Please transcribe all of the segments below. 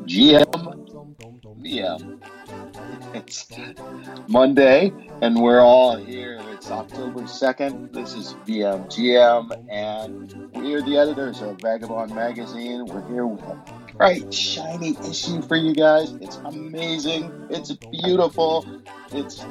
GM. It's Monday, and we're all here. It's October 2nd. This is VMGM, and we are the editors of Vagabond Magazine. We're here with a bright, shiny issue for you guys. It's amazing. It's beautiful. It's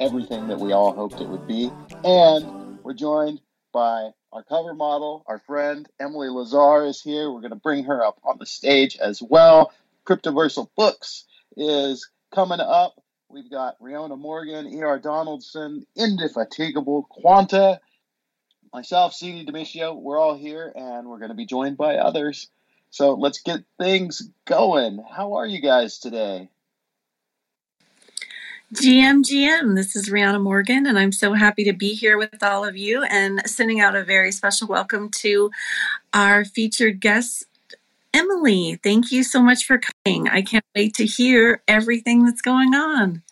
everything that we all hoped it would be. And we're joined by our cover model, our friend Emily Lazar is here. We're going to bring her up on the stage as well. Cryptoversal Books is coming up. We've got Rihanna Morgan, E.R. Donaldson, Indefatigable, Quanta, myself, C.D. Domitio. We're all here, and we're going to be joined by others. So let's get things going. How are you guys today? GM, this is Rihanna Morgan, and I'm so happy to be here with all of you and sending out a very special welcome to our featured guest, Emily. Thank you so much for coming. I can't wait to hear everything that's going on.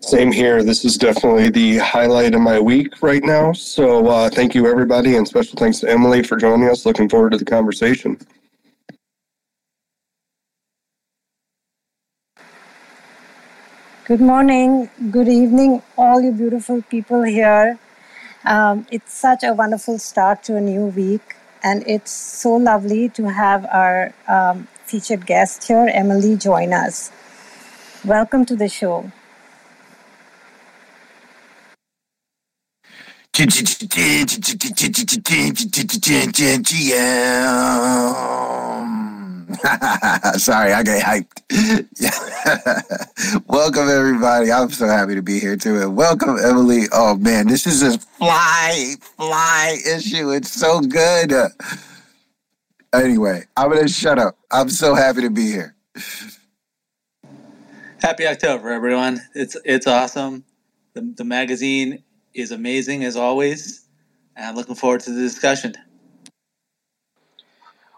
Same here. This is definitely the highlight of my week right now. So thank you, everybody, and special thanks to Emily for joining us. Looking forward to the conversation. Good morning, good evening, all you beautiful people here. It's such a wonderful start to a new week, and it's so lovely to have our featured guest here, Emily, join us. Welcome to the show. Sorry, I get hyped. Welcome, everybody. I'm so happy to be here, too. And welcome, Emily. Oh, man, this is a fly issue. It's so good. Anyway, I'm going to shut up. I'm so happy to be here. Happy October, everyone. It's awesome. The magazine is amazing, as always. And I'm looking forward to the discussion.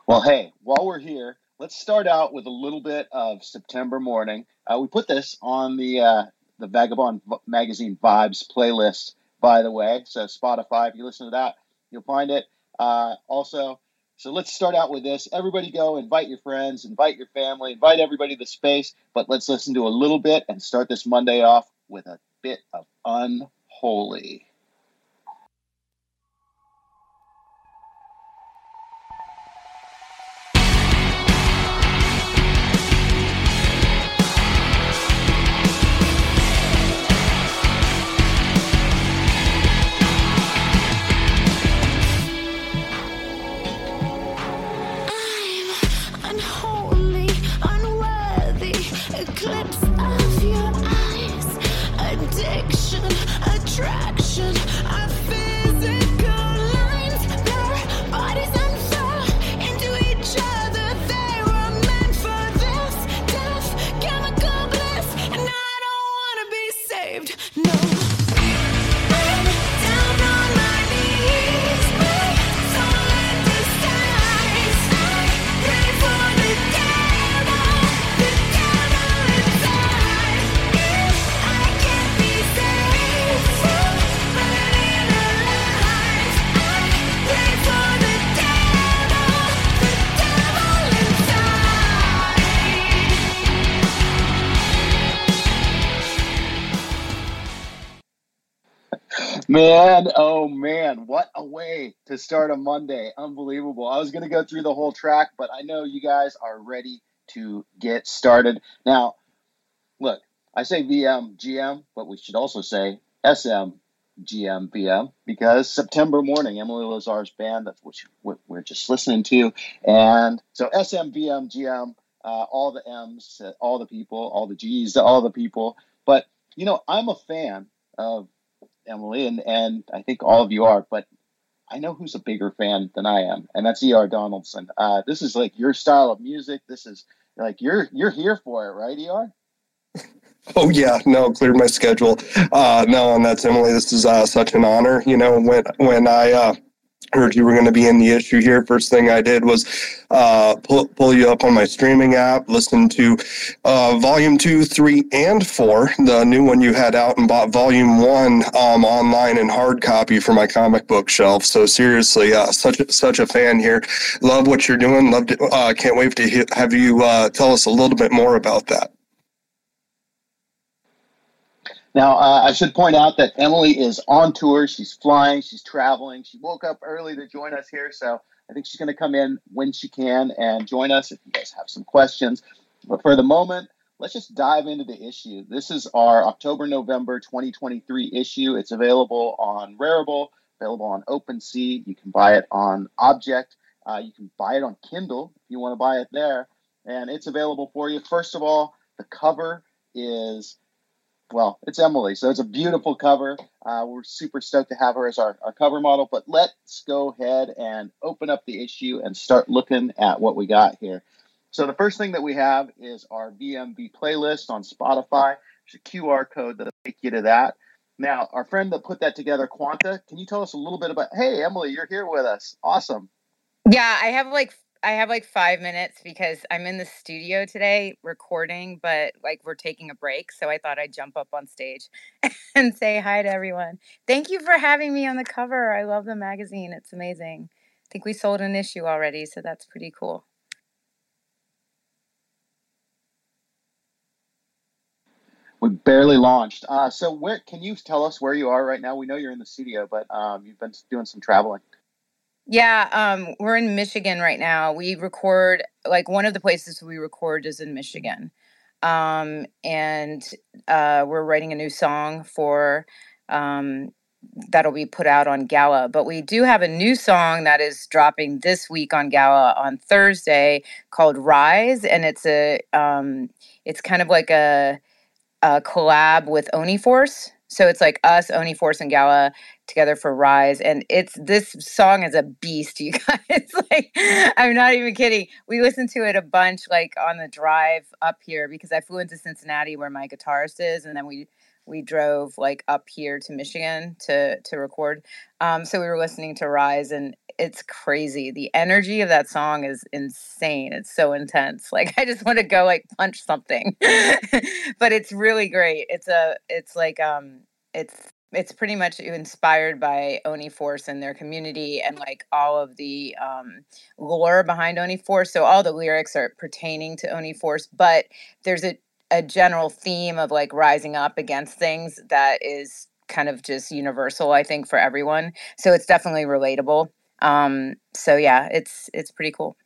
Well, hey, while we're here, let's start out with a little bit of September Morning. We put this on the Vagabond Magazine Vibes playlist, by the way. So Spotify, if you listen to that, you'll find it. So let's start out with this. Everybody go, invite your friends, invite your family, invite everybody to space. But let's listen to a little bit and start this Monday off with a bit of Unholy. Attraction of physical lines, their bodies unfurl into each other. They were meant for this death, chemical bliss, and I don't want to be saved. No, I'm down on my knees, but solid disguise. I pray for the devil inside. If I can't be saved. Man, oh man, what a way to start a Monday. Unbelievable. I was going to go through the whole track, but I know you guys are ready to get started. Now, look, I say VMGM, but we should also say SMGMVM because September Morning, Emily Lazar's band, that's what we're just listening to. And so SMVMGM, all the M's, all the people, all the G's, all the people. But, you know, I'm a fan of Emily, and I think all of you are, but I know who's a bigger fan than I am, and that's E.R. Donaldson. This is like your style of music. This is like you're here for it, right, E.R.? Oh, yeah. No, cleared my schedule. No, and that's Emily. This is such an honor. You know, when I heard you were going to be in the issue here. First thing I did was pull you up on my streaming app, listen to Volume 2, 3, and 4, the new one you had out, and bought Volume 1 online and hard copy for my comic book shelf. So seriously, such a fan here. Love what you're doing. Can't wait to have you tell us a little bit more about that. Now, I should point out that Emily is on tour. She's flying. She's traveling. She woke up early to join us here, so I think she's going to come in when she can and join us if you guys have some questions. But for the moment, let's just dive into the issue. This is our October-November 2023 issue. It's available on Rarible, available on OpenSea. You can buy it on Object. You can buy it on Kindle if you want to buy it there. And it's available for you. First of all, the cover is... well, it's Emily, so it's a beautiful cover. We're super stoked to have her as our cover model, but let's go ahead and open up the issue and start looking at what we got here. So the first thing that we have is our VMV playlist on Spotify. There's a QR code that'll take you to that. Now, our friend that put that together, Quanta, can you tell us a little bit about, hey, Emily, you're here with us. Awesome. Yeah, I have 5 minutes because I'm in the studio today recording, but like we're taking a break. So I thought I'd jump up on stage and say hi to everyone. Thank you for having me on the cover. I love the magazine. It's amazing. I think we sold an issue already, so that's pretty cool. We barely launched. So where can you tell us where you are right now? We know you're in the studio, but you've been doing some traveling. Yeah, we're in Michigan right now. We record, like one of the places we record is in Michigan. And we're writing a new song for that'll be put out on Gala. But we do have a new song that is dropping this week on Gala on Thursday called Rise. And it's a it's kind of like a collab with Oni Force. So it's like us, Oni Force, and Gala together for Rise. And it's, this song is a beast, you guys. Like, I'm not even kidding. We listened to it a bunch, like on the drive up here, because I flew into Cincinnati where my guitarist is. And then we drove like up here to Michigan to record. So we were listening to Rise, and it's crazy. The energy of that song is insane. It's so intense. Like, I just want to go like punch something, but it's really great. It's pretty much inspired by Oni Force and their community and like all of the lore behind Oni Force. So all the lyrics are pertaining to Oni Force, but there's a general theme of like rising up against things that is kind of just universal, I think, for everyone. So it's definitely relatable. So yeah, it's pretty cool.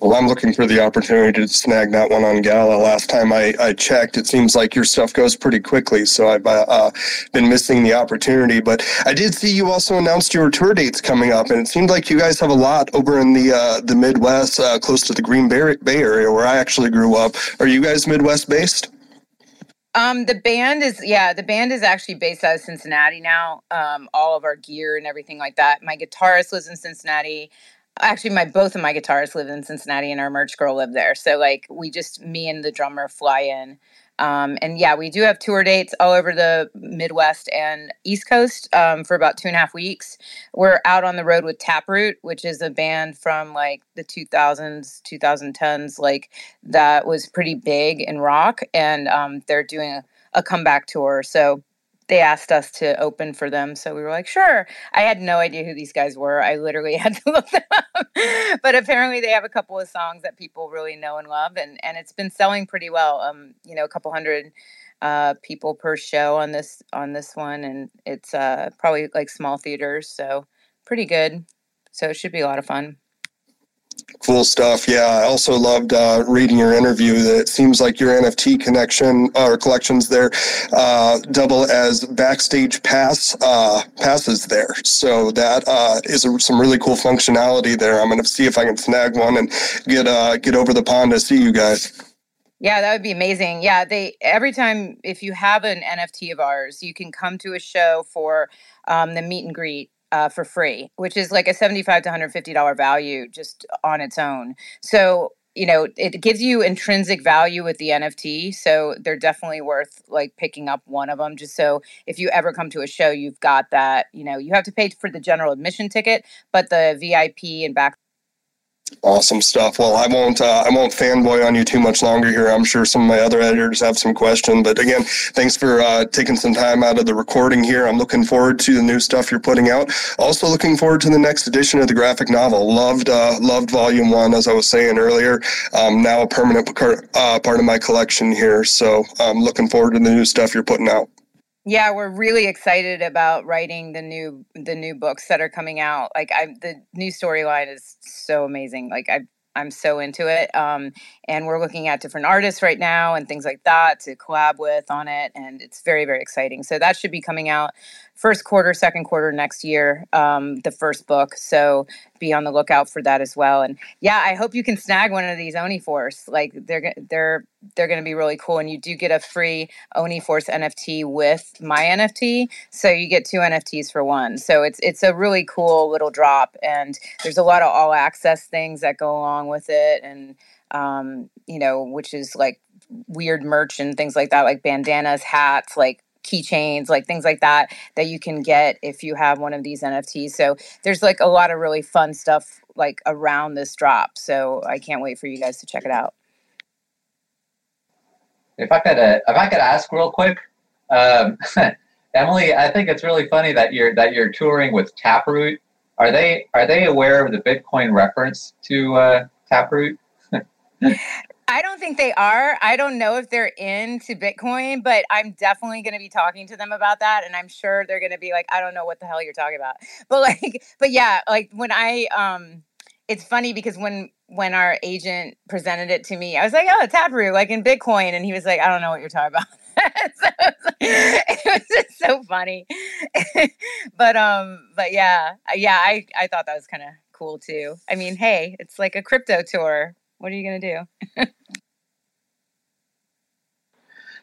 Well, I'm looking for the opportunity to snag that one on Gala. Last time I checked, it seems like your stuff goes pretty quickly, so I've been missing the opportunity. But I did see you also announced your tour dates coming up, and it seemed like you guys have a lot over in the Midwest, close to the Green Bay area, where I actually grew up. Are you guys Midwest based? The band is actually based out of Cincinnati now. All of our gear and everything like that. My guitarist lives in Cincinnati. Actually, both of my guitarists live in Cincinnati, and our merch girl lived there. So like me and the drummer fly in. And yeah, we do have tour dates all over the Midwest and East Coast for about 2.5 weeks. We're out on the road with Taproot, which is a band from like the 2000s, 2010s, like that was pretty big in rock. And they're doing a comeback tour. So they asked us to open for them. So we were like, sure. I had no idea who these guys were. I literally had to look them up. But apparently they have a couple of songs that people really know and love. And it's been selling pretty well. A couple hundred people per show on this one. And it's probably like small theaters. So pretty good. So it should be a lot of fun. Cool stuff. Yeah, I also loved reading your interview. That it seems like your NFT connection or collections there double as backstage passes there. So that is some really cool functionality there. I'm going to see if I can snag one and get over the pond to see you guys. Yeah, that would be amazing. Yeah, every time if you have an NFT of ours, you can come to a show for the meet and greet. For free, which is like a $75 to $150 value just on its own. So you know, it gives you intrinsic value with the NFT. So they're definitely worth like picking up one of them, just so if you ever come to a show, you've got that. You know, you have to pay for the general admission ticket, but the VIP and back. Awesome stuff. Well, I won't fanboy on you too much longer here. I'm sure some of my other editors have some questions, but again, thanks for taking some time out of the recording here. I'm looking forward to the new stuff you're putting out. Also looking forward to the next edition of the graphic novel. Loved volume one, as I was saying earlier, now a permanent part of my collection here. So I'm looking forward to the new stuff you're putting out. Yeah, we're really excited about writing the new books that are coming out. Like, the new storyline is so amazing. Like, I'm so into it. And we're looking at different artists right now and things like that to collab with on it. And it's very, very exciting. So that should be coming out first quarter, second quarter next year, the first book. So be on the lookout for that as well. And yeah, I hope you can snag one of these Oni Force. Like, they're going to be really cool. And you do get a free Oni Force NFT with my NFT. So you get two NFTs for one. So it's a really cool little drop. And there's a lot of all access things that go along with it. And, you know, which is like weird merch and things like that, like bandanas, hats, like keychains, like things like that, that you can get if you have one of these NFTs. So there's like a lot of really fun stuff like around this drop. So I can't wait for you guys to check it out. If I could ask real quick, Emily, I think it's really funny that you're touring with Taproot. Are they aware of the Bitcoin reference to Taproot? I don't think they are. I don't know if they're into Bitcoin, but I'm definitely going to be talking to them about that. And I'm sure they're going to be like, I don't know what the hell you're talking about. But yeah, like when I, it's funny because when our agent presented it to me, I was like, oh, Taproot, like in Bitcoin. And he was like, I don't know what you're talking about. So it was just so funny. But yeah, I thought that was kind of cool too. I mean, hey, it's like a crypto tour. What are you going to do?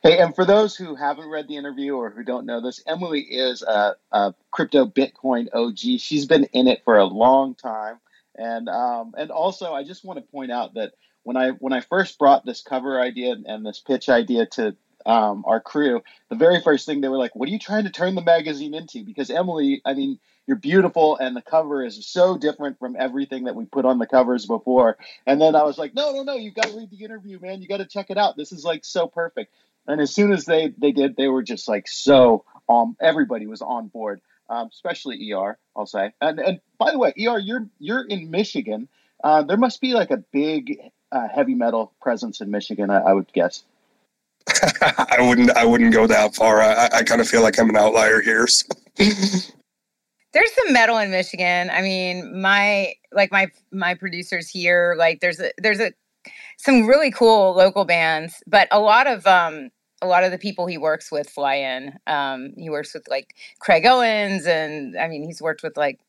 Hey, and for those who haven't read the interview or who don't know this, Emily is a crypto Bitcoin OG. She's been in it for a long time. And also, I just want to point out that when I first brought this cover idea and this pitch idea to our crew, the very first thing they were like, "What are you trying to turn the magazine into?" Because Emily, I mean, you're beautiful, and the cover is so different from everything that we put on the covers before. And then I was like, "No, you've got to read the interview, man. You got to check it out. This is like so perfect." And as soon as they did, they were just like so. Everybody was on board. Especially ER, I'll say. And by the way, ER, you're in Michigan. There must be like a big heavy metal presence in Michigan, I would guess. I wouldn't go that far. I kind of feel like I'm an outlier here. So. There's some metal in Michigan. I mean, my producers here, like there's some really cool local bands, but a lot of the people he works with fly in. He works with like Craig Owens, and I mean, he's worked with like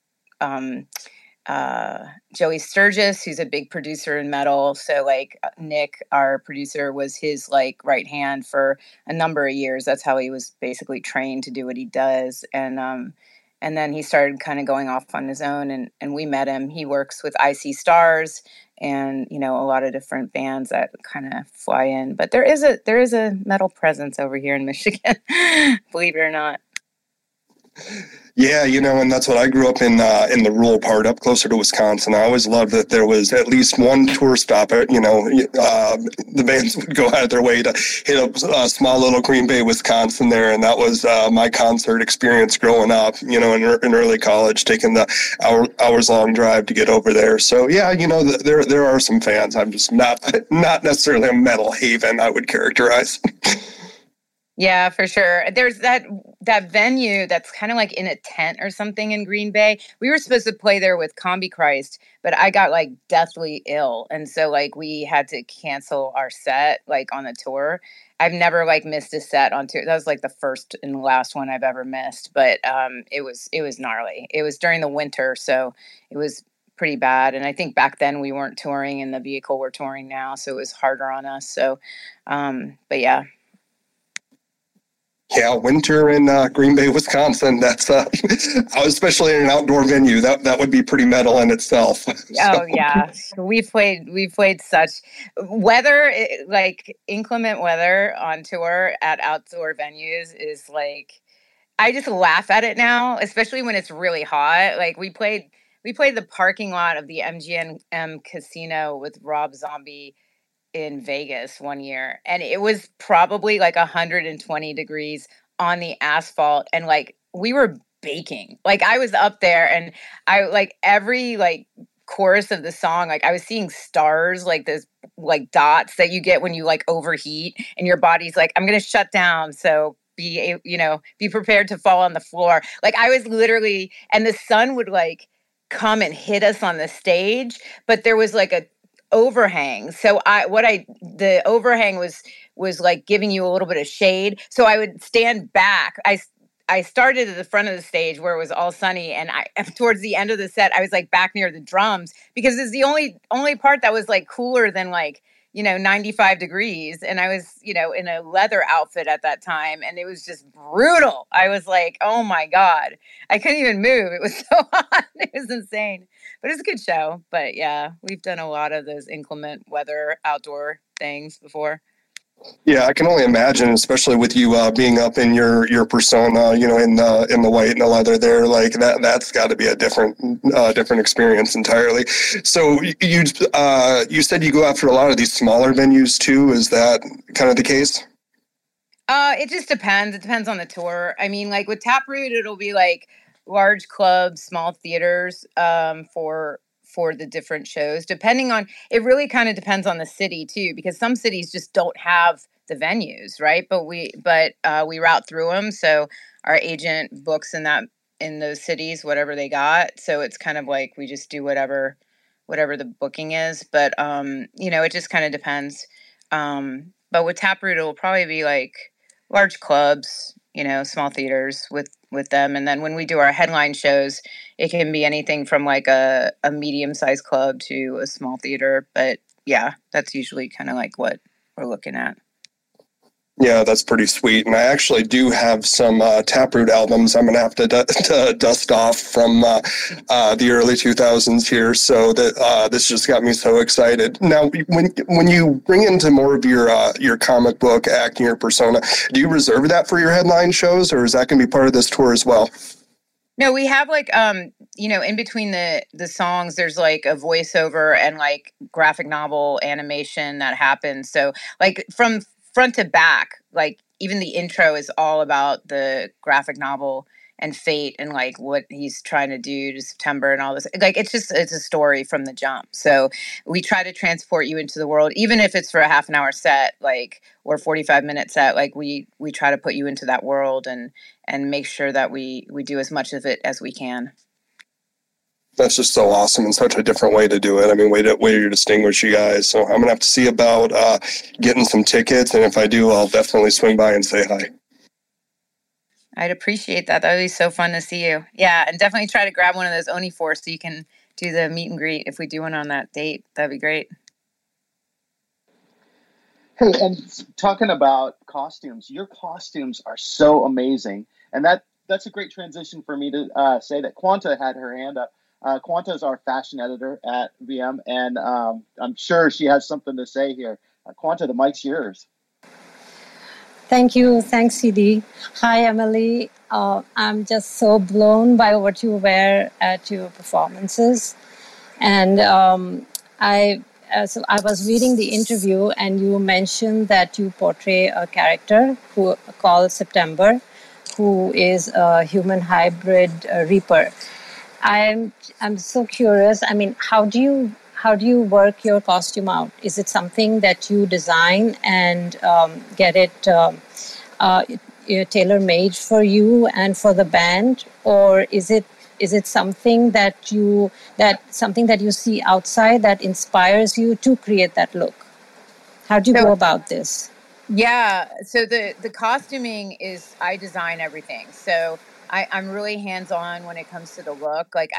Joey Sturgis, who's a big producer in metal. So like Nick, our producer, was his like right hand for a number of years. That's how he was basically trained to do what he does. And then he started kind of going off on his own, and we met him. He works with IC Stars and, you know, a lot of different bands that kind of fly in. But there is a metal presence over here in Michigan, believe it or not. Yeah, you know, and that's what I grew up in the rural part up closer to Wisconsin. I always loved that there was at least one tour stop. You know, the bands would go out of their way to hit up a small little Green Bay, Wisconsin there. And that was my concert experience growing up, you know, in early college, taking the hours-long drive to get over there. So, yeah, you know, there are some fans. I'm just not necessarily a metal haven, I would characterize. Yeah, for sure. There's that venue that's kind of like in a tent or something in Green Bay. We were supposed to play there with Combi Christ, but I got like deathly ill. And so like we had to cancel our set like on the tour. I've never like missed a set on tour. That was like the first and last one I've ever missed. But it was gnarly. It was during the winter, so it was pretty bad. And I think back then we weren't touring in the vehicle we're touring now, so it was harder on us. So but yeah. Yeah, winter in Green Bay, Wisconsin. That's especially in an outdoor venue. That would be pretty metal in itself. Oh so. Yeah, we played such weather, like inclement weather on tour at outdoor venues is like, I just laugh at it now, especially when it's really hot. Like we played the parking lot of the MGM Casino with Rob Zombie in Vegas one year, and it was probably like 120 degrees on the asphalt, and like we were baking. Like I was up there and I like every like chorus of the song, like I was seeing stars, like those like dots that you get when you like overheat and your body's like, I'm gonna shut down, so be prepared to fall on the floor. Like I was literally, and the sun would like come and hit us on the stage, but there was like a overhang. So the overhang was like giving you a little bit of shade. So I would stand back. I started at the front of the stage where it was all sunny, and towards the end of the set, I was like back near the drums, because it's the only part that was like cooler than like, 95 degrees. And I was, in a leather outfit at that time, and it was just brutal. I was like, oh my God, I couldn't even move. It was so hot. It was insane, but it was a good show. But yeah, we've done a lot of those inclement weather outdoor things before. Yeah, I can only imagine, especially with you being up in your persona, in the white and the leather there, like that's got to be a different experience entirely. So you said you go after a lot of these smaller venues too. Is that kind of the case? It just depends. It depends on the tour. I mean, like with Taproot, it'll be like large clubs, small theaters for the different shows, depending on, it really kind of depends on the city too, because some cities just don't have the venues, right? But we route through them. So our agent books in those cities, whatever they got. So it's kind of like, we just do whatever the booking is, but it just kind of depends. But with Taproot, it will probably be like large clubs, small theaters with them. And then when we do our headline shows, it can be anything from like a medium-sized club to a small theater. But yeah, that's usually kind of like what we're looking at. Yeah, that's pretty sweet. And I actually do have some Taproot albums I'm going to have to dust off from the early 2000s here. So that this just got me so excited. Now, when you bring into more of your comic book act and your persona, do you reserve that for your headline shows, or is that going to be part of this tour as well? No, we have like, in between the songs, there's like a voiceover and like graphic novel animation that happens. So like from front to back, like even the intro is all about the graphic novel and fate and like what he's trying to do to September and all this. Like it's a story from the jump. So we try to transport you into the world, even if it's for a half an hour set, like, or 45-minute set. Like we try to put you into that world and make sure that we do as much of it as we can. That's just so awesome and such a different way to do it. I mean, way to distinguish you guys. So I'm going to have to see about getting some tickets. And if I do, I'll definitely swing by and say hi. I'd appreciate that. That would be so fun to see you. Yeah, and definitely try to grab one of those Oni Force so you can do the meet and greet if we do one on that date. That'd be great. Hey, and talking about costumes, your costumes are so amazing. And that's a great transition for me to say that Quanta had her hand up. Quanta is our fashion editor at VM, and I'm sure she has something to say here. Quanta, the mic's yours. Thank you. Thanks, CD. Hi, Emily. I'm just so blown by what you wear at your performances. And I was reading the interview, and you mentioned that you portray a character called September, who is a human hybrid reaper. I'm so curious. I mean, how do you work your costume out? Is it something that you design and get it tailor made for you and for the band, or is it something that you see outside that inspires you to create that look? How do you go about this? Yeah, so the costuming is, I design everything. So I'm really hands-on when it comes to the look. Like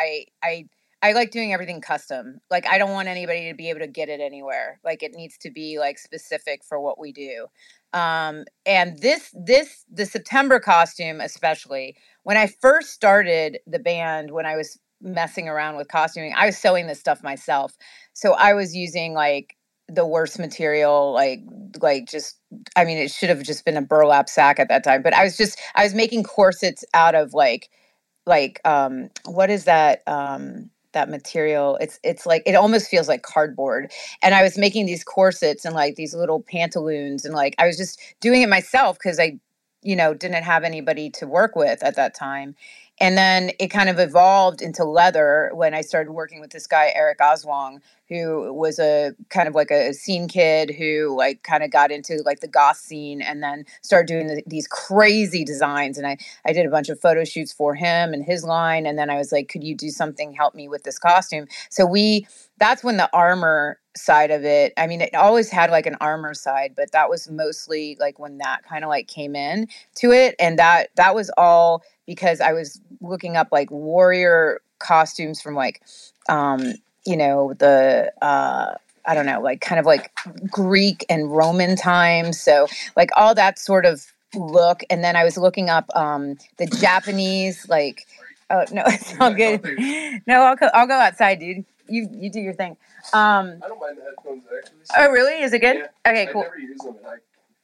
I like doing everything custom. Like I don't want anybody to be able to get it anywhere. Like it needs to be like specific for what we do. And the September costume, especially when I first started the band, when I was messing around with costuming, I was sewing this stuff myself. So I was using like the worst material, like it should have just been a burlap sack at that time, but I was making corsets out of like what is that? That material, it's like, it almost feels like cardboard. And I was making these corsets and like these little pantaloons, and like I was just doing it myself because I, didn't have anybody to work with at that time. And then it kind of evolved into leather when I started working with this guy, Eric Oswang, who was a kind of like a scene kid who like kind of got into like the goth scene and then started doing these crazy designs. And I did a bunch of photo shoots for him and his line. And then I was like, could you do something, help me with this costume? So that's when the armor side of it, I mean, it always had like an armor side, but that was mostly like when that kind of like came in to it. And that was all because I was looking up like warrior costumes from like, kind of like Greek and Roman times. So like all that sort of look. And then I was looking up the Japanese, like, oh no, it's all good. No, I'll go outside, dude. You do your thing. I don't mind the headphones actually. So. Oh really? Is it good? Yeah. Okay, cool. I never use them.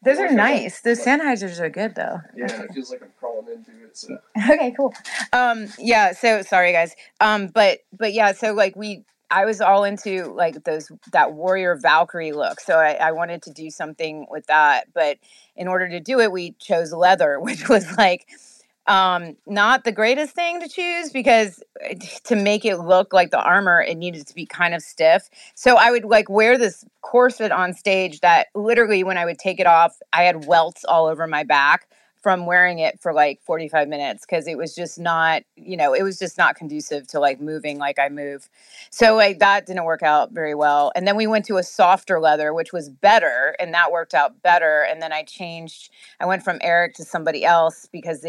Those are nice. Those Sennheisers are good though. Yeah, it feels like I'm crawling into it. So. Okay, cool. Yeah. So sorry guys. But yeah. So like I was all into like that warrior Valkyrie look. So I wanted to do something with that. But in order to do it, we chose leather, which was like. Not the greatest thing to choose because to make it look like the armor, it needed to be kind of stiff. So I would like wear this corset on stage that literally when I would take it off, I had welts all over my back from wearing it for like 45 minutes. Cause it was just not, it was just not conducive to like moving like I move. So like that didn't work out very well. And then we went to a softer leather, which was better. And that worked out better. And then I went from Eric to somebody else because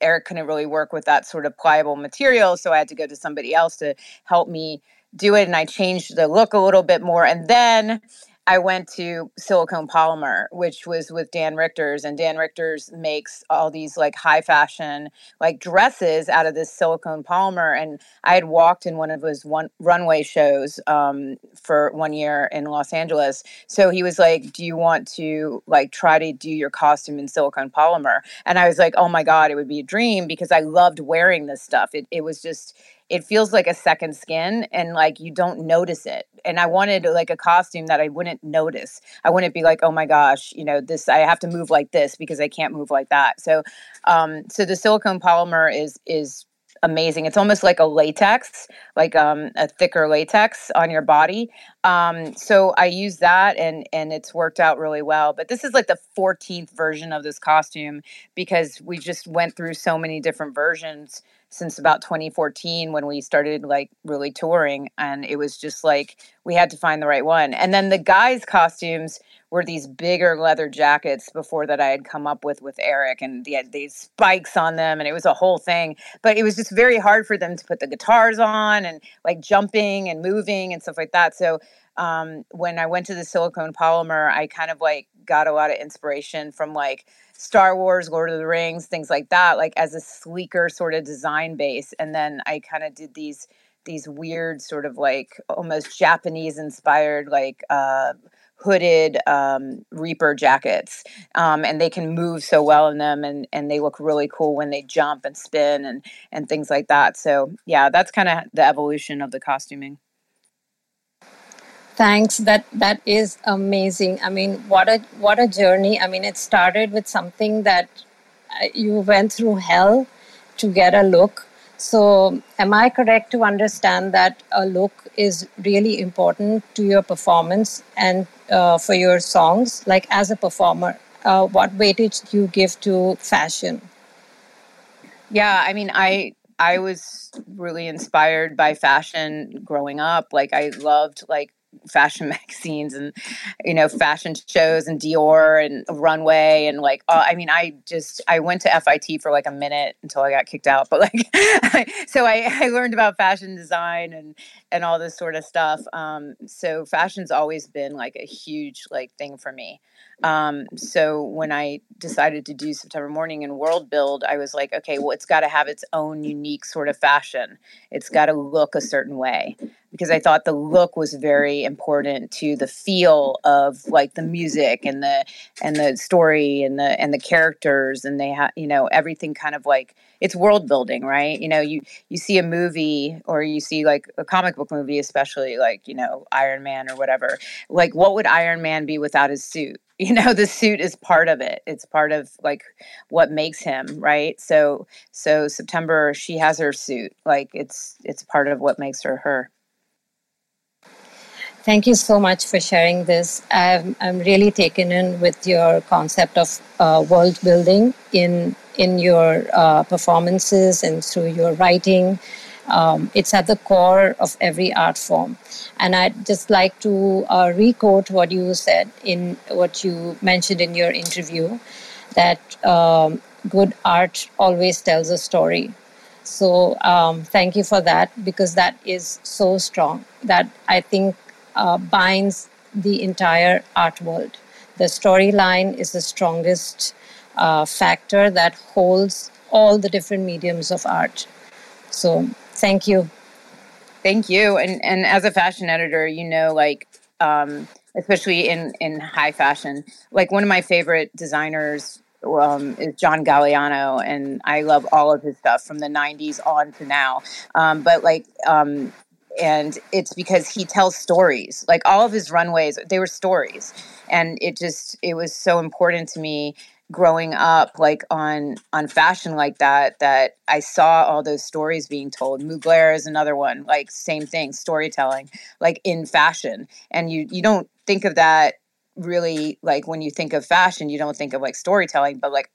Eric couldn't really work with that sort of pliable material. So I had to go to somebody else to help me do it. And I changed the look a little bit more. And then I went to silicone polymer, which was with Dan Richter's. And Dan Richter's makes all these like high fashion, like dresses out of this silicone polymer. And I had walked in one of his runway shows for 1 year in Los Angeles. So he was like, do you want to like try to do your costume in silicone polymer? And I was like, oh my God, it would be a dream because I loved wearing this stuff. It was just... It feels like a second skin and like you don't notice it. And I wanted like a costume that I wouldn't notice. I wouldn't be like, oh my gosh, this, I have to move like this because I can't move like that. So, so the silicone polymer is amazing. It's almost like a latex, like, a thicker latex on your body. So I use that and it's worked out really well, but this is like the 14th version of this costume because we just went through so many different versions since about 2014 when we started like really touring, and it was just like we had to find the right one. And then the guys' costumes were these bigger leather jackets before that I had come up with Eric, and they had these spikes on them and it was a whole thing, but it was just very hard for them to put the guitars on and like jumping and moving and stuff like that. So when I went to the silicone polymer, I kind of like got a lot of inspiration from like Star Wars, Lord of the Rings, things like that, like as a sleeker sort of design base. And then I kind of did these weird sort of like almost Japanese inspired, like hooded Reaper jackets. And they can move so well in them and they look really cool when they jump and spin and things like that. So yeah, that's kind of the evolution of the costuming. Thanks. That is amazing. I mean, what a journey. I mean, it started with something that you went through hell to get a look. So am I correct to understand that a look is really important to your performance and for your songs? Like as a performer, what weightage do you give to fashion? Yeah, I mean, I was really inspired by fashion growing up. Like I loved like fashion magazines and, you know, fashion shows and Dior and Runway and like, I mean, I went to FIT for like a minute until I got kicked out, but like, so I learned about fashion design and all this sort of stuff. So fashion's always been like a huge like thing for me. So when I decided to do September Morning and World Build, I was like, okay, well, it's got to have its own unique sort of fashion. It's got to look a certain way, because I thought the look was very important to the feel of like the music and the story and the characters. And they have, you know, everything kind of like it's world building, right? You know, you see a movie or you see like a comic book movie, especially like, you know, Iron Man or whatever, like what would Iron Man be without his suit? You know, the suit is part of it. It's part of like what makes him, right? So September, she has her suit. Like it's part of what makes her her. Thank you so much for sharing this. I'm really taken in with your concept of world building in your performances and through your writing. It's at the core of every art form. And I'd just like to re-quote what you said in what you mentioned in your interview, that good art always tells a story. So thank you for that, because that is so strong that I think binds the entire art world. The storyline is the strongest factor that holds all the different mediums of art. So thank you. Thank you. And as a fashion editor, you know, like, especially in high fashion, like one of my favorite designers is John Galliano, and I love all of his stuff from the 90s on to now. And it's because he tells stories, like all of his runways, they were stories. And it was so important to me growing up, like on fashion like that I saw all those stories being told. Mugler is another one, like same thing, storytelling, like in fashion. And you don't think of that really, like when you think of fashion, you don't think of like storytelling, but like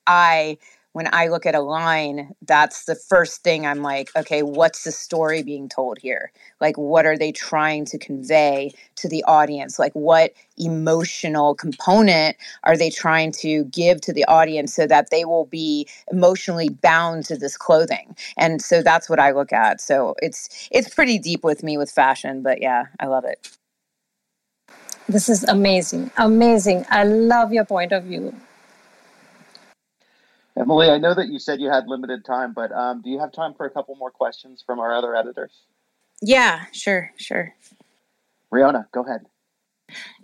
when I look at a line, that's the first thing I'm like, okay, what's the story being told here? Like, what are they trying to convey to the audience? Like, what emotional component are they trying to give to the audience so that they will be emotionally bound to this clothing? And so that's what I look at. So it's pretty deep with me with fashion, but yeah, I love it. This is amazing. Amazing. I love your point of view. Emily, I know that you said you had limited time, but do you have time for a couple more questions from our other editors? Yeah, sure. Rihanna, go ahead.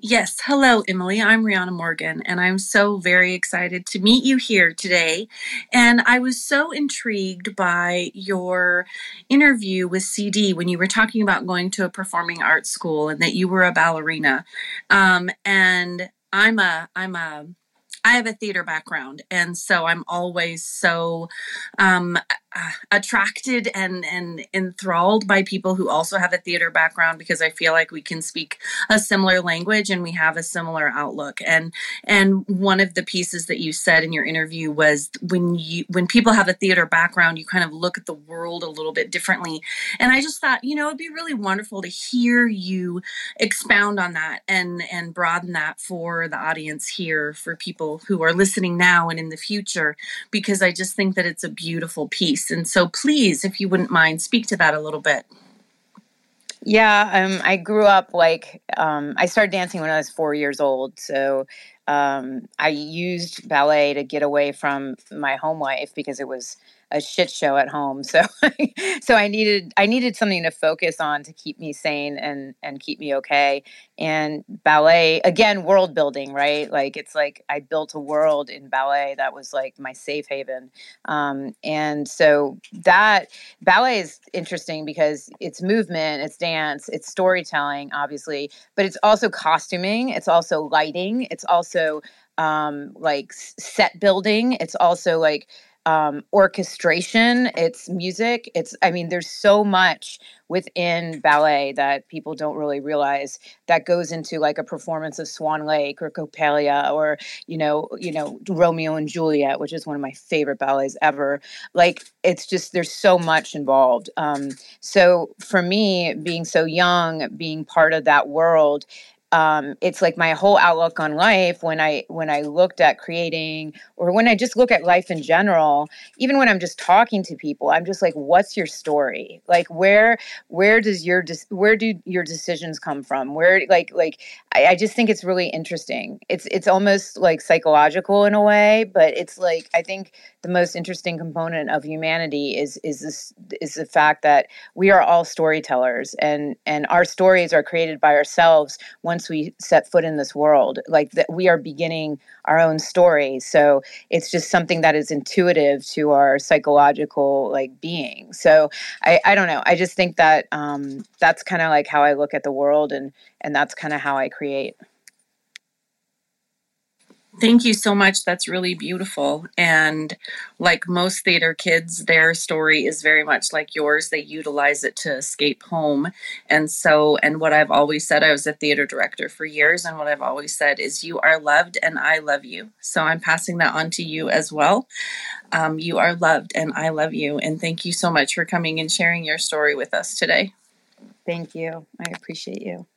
Yes. Hello, Emily. I'm Rihanna Morgan, and I'm so very excited to meet you here today. And I was so intrigued by your interview with CD when you were talking about going to a performing arts school and that you were a ballerina. And I have a theater background, and so I'm always so attracted and enthralled by people who also have a theater background, because I feel like we can speak a similar language and we have a similar outlook. And one of the pieces that you said in your interview was when people have a theater background, you kind of look at the world a little bit differently. And I just thought, you know, it'd be really wonderful to hear you expound on that and broaden that for the audience here, for people who are listening now and in the future, because I just think that it's a beautiful piece. And so please, if you wouldn't mind, speak to that a little bit. Yeah, I grew up like, I started dancing when I was 4 years old. So I used ballet to get away from my home life because it was a shit show at home. So I needed something to focus on to keep me sane and keep me okay. And ballet, again, world building, right? Like it's like I built a world in ballet that was like my safe haven. And so that ballet is interesting because it's movement, it's dance, it's storytelling, obviously, but it's also costuming. It's also lighting. It's also like set building. It's also like orchestration, it's music, it's, I mean, there's so much within ballet that people don't really realize that goes into like a performance of Swan Lake or Coppelia or, you know, Romeo and Juliet, which is one of my favorite ballets ever. Like, it's just, there's so much involved. So for me, being so young, being part of that world, it's like my whole outlook on life when I looked at creating, or when I just look at life in general, even when I'm just talking to people, I'm just like, what's your story? Like, where do your decisions come from? Where, I just think it's really interesting. It's almost like psychological in a way, but it's like, I think the most interesting component of humanity is the fact that we are all storytellers, and our stories are created by ourselves once we set foot in this world. Like, that we are beginning our own story. So it's just something that is intuitive to our psychological like being. So I don't know. I just think that that's kind of like how I look at the world, and that's kind of how I create. Thank you so much. That's really beautiful. And like most theater kids, their story is very much like yours. They utilize it to escape home. And what I've always said, I was a theater director for years, and what I've always said is, you are loved and I love you. So I'm passing that on to you as well. You are loved and I love you. And thank you so much for coming and sharing your story with us today. Thank you. I appreciate you.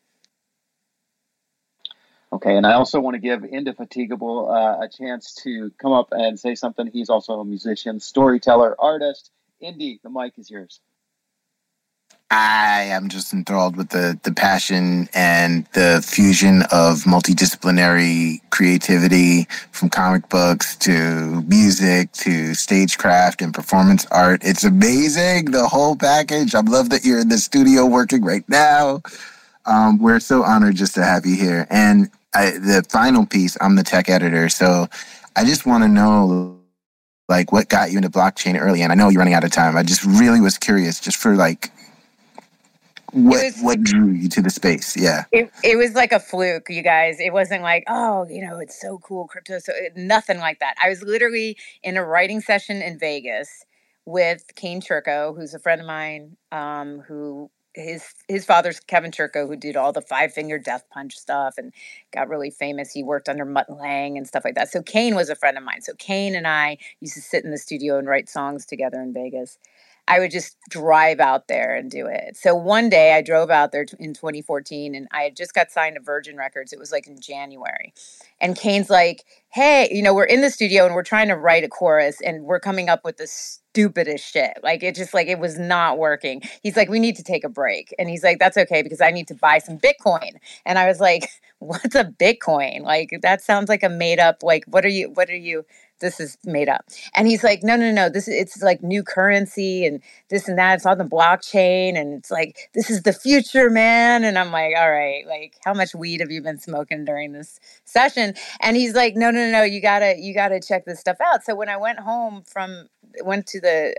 Okay, and I also want to give Indefatigable a chance to come up and say something. He's also a musician, storyteller, artist. Indy, the mic is yours. I am just enthralled with the passion and the fusion of multidisciplinary creativity, from comic books to music to stagecraft and performance art. It's amazing, the whole package. I love that you're in the studio working right now. We're so honored just to have you here. And the final piece, I'm the tech editor, so I just want to know, like, what got you into blockchain early? And I know you're running out of time. I just really was curious, just for like, what drew you to the space? Yeah, it was like a fluke, you guys. It wasn't like, oh, you know, it's so cool, crypto. So nothing like that. I was literally in a writing session in Vegas with Kane Turco, who's a friend of mine, who. His father's Kevin Turco, who did all the 5-finger death punch stuff and got really famous. He worked under Mutt Lange and stuff like that. So Kane was a friend of mine. So Kane and I used to sit in the studio and write songs together in Vegas. I would just drive out there and do it. So one day I drove out there in 2014, and I had just got signed to Virgin Records. It was like in January. And Kane's like, hey, you know, we're in the studio and we're trying to write a chorus, and we're coming up with this stupidest shit. Like, it just, like, it was not working. He's like, we need to take a break. And he's like, that's okay, because I need to buy some Bitcoin. And I was like, what's a Bitcoin? Like, that sounds like a made up, like, what are you, this is made up. And he's like, no, it's like new currency and this and that. It's on the blockchain. And it's like, this is the future, man. And I'm like, all right, like, how much weed have you been smoking during this session? And he's like, no, you gotta check this stuff out. So when I went home went to the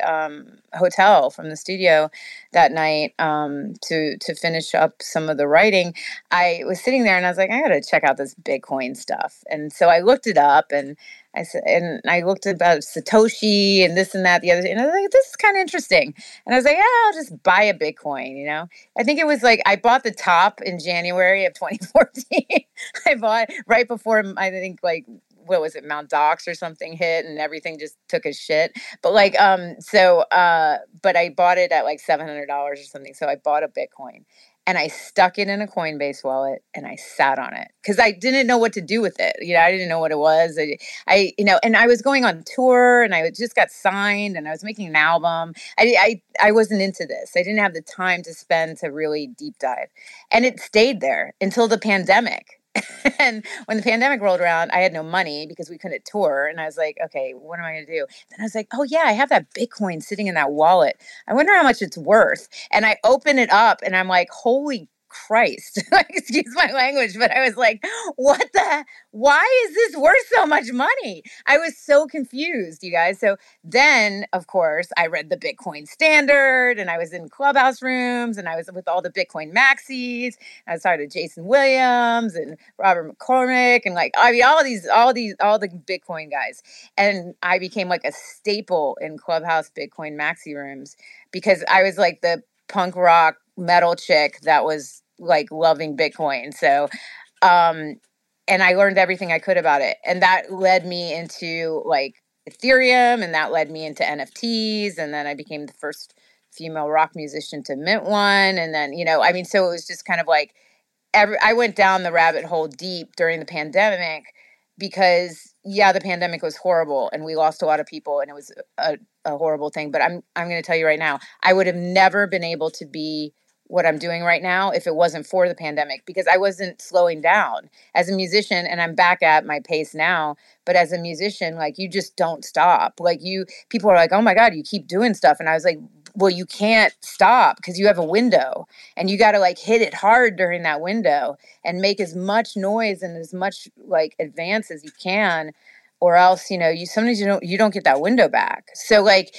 hotel from the studio that night to finish up some of the writing, I was sitting there and I was like, I gotta check out this Bitcoin stuff. And so I looked it up, and I said, and I looked about Satoshi and this and that, the other thing. And I was like, this is kind of interesting. And I was like, yeah, I'll just buy a Bitcoin, you know? I think it was like, I bought the top in January of 2014. I bought right before, I think, like, what was it, Mt. Dox or something hit, and everything just took a shit. But like, but I bought it at like $700 or something. So I bought a Bitcoin and I stuck it in a Coinbase wallet and I sat on it, because I didn't know what to do with it. You know, I didn't know what it was. I you know, and I was going on tour and I just got signed and I was making an album. I wasn't into this. I didn't have the time to spend to really deep dive. And it stayed there until the pandemic. And when the pandemic rolled around, I had no money because we couldn't tour. And I was like, okay, what am I going to do? Then I was like, oh yeah, I have that Bitcoin sitting in that wallet. I wonder how much it's worth. And I open it up and I'm like, holy Christ, excuse my language, but I was like, what the, why is this worth so much money? I was so confused, you guys. So then, of course, I read the Bitcoin Standard, and I was in Clubhouse rooms, and I was with all the Bitcoin maxis. I started Jason Williams and Robert McCormick, and like, I mean, all the Bitcoin guys. And I became like a staple in Clubhouse Bitcoin maxi rooms because I was like the punk rock metal chick that was like loving Bitcoin. So, and I learned everything I could about it. And that led me into like Ethereum, and that led me into NFTs. And then I became the first female rock musician to mint one. And then, you know, I mean, so it was just kind of like, I went down the rabbit hole deep during the pandemic because yeah, the pandemic was horrible and we lost a lot of people and it was a horrible thing. But I'm going to tell you right now, I would have never been able to be what I'm doing right now if it wasn't for the pandemic, because I wasn't slowing down as a musician, and I'm back at my pace now. But as a musician, like, you just don't stop. Like, people are like, oh my God, you keep doing stuff. And I was like, well, you can't stop because you have a window and you got to like hit it hard during that window and make as much noise and as much like advance as you can, or else, you know, sometimes you don't get that window back. So like,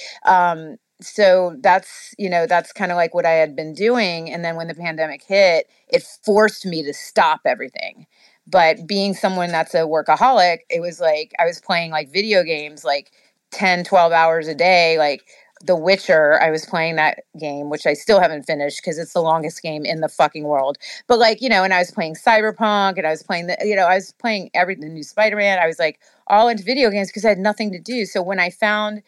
so that's, you know, that's kind of like what I had been doing. And then when the pandemic hit, it forced me to stop everything. But being someone that's a workaholic, it was like I was playing like video games like 10, 12 hours a day. Like The Witcher, I was playing that game, which I still haven't finished because it's the longest game in the fucking world. But like, you know, and I was playing Cyberpunk, and I was playing the new Spider-Man. I was like all into video games because I had nothing to do. So when I found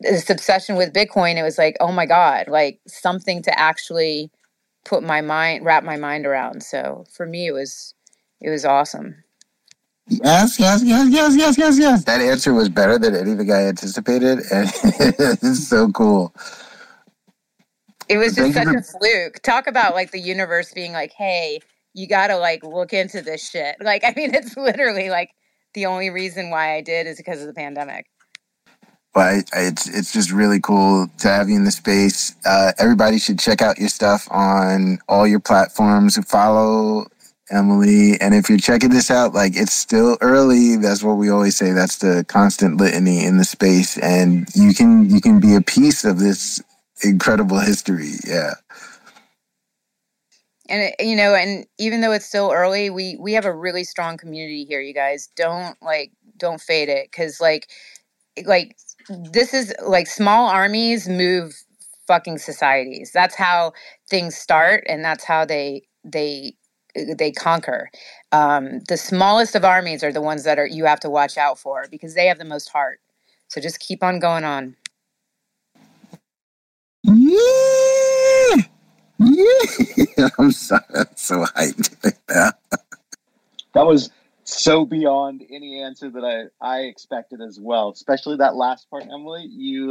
this obsession with Bitcoin, it was like, oh my God, like something to actually wrap my mind around. So for me, it was awesome. Yes. That answer was better than anything I anticipated, and it's so cool. It was just such a fluke. Talk about like the universe being like, hey, you got to like look into this shit. Like, I mean, it's literally like the only reason why I did is because of the pandemic. But it's just really cool to have you in the space. Everybody should check out your stuff on all your platforms. Follow Emily. And if you're checking this out, like, it's still early. That's what we always say. That's the constant litany in the space. And you can be a piece of this incredible history. Yeah. And, you know, and even though it's still early, we have a really strong community here, you guys. Don't fade it. Because like this is like small armies move fucking societies. That's how things start. And that's how they conquer. The smallest of armies are the ones that you have to watch out for because they have the most heart. So just keep on going on. Yeah. Yeah. I'm sorry. I'm so hyped right now. That was so beyond any answer that I expected as well. Especially that last part, Emily. You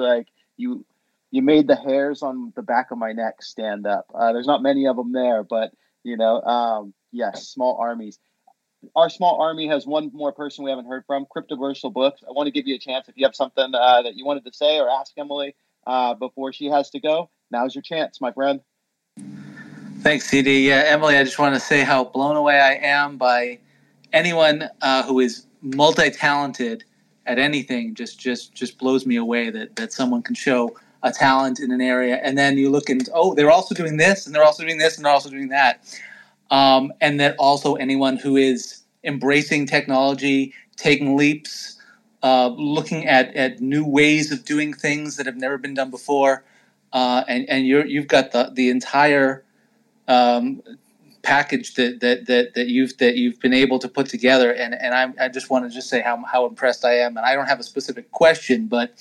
made the hairs on the back of my neck stand up. There's not many of them there, but you know, yes, small armies. Our small army has one more person we haven't heard from, Cryptoversal Books. I want to give you a chance. If you have something that you wanted to say or ask Emily before she has to go, now's your chance, my friend. Thanks, CD. Yeah, Emily, I just want to say how blown away I am by anyone who is multi-talented at anything. Just blows me away that someone can show a talent in an area, and then you look and, oh, they're also doing this, and they're also doing this, and they're also doing that. And then also anyone who is embracing technology, taking leaps, looking at new ways of doing things that have never been done before, and you've got the entire package that you've been able to put together, and I just want to say how impressed I am, and I don't have a specific question, but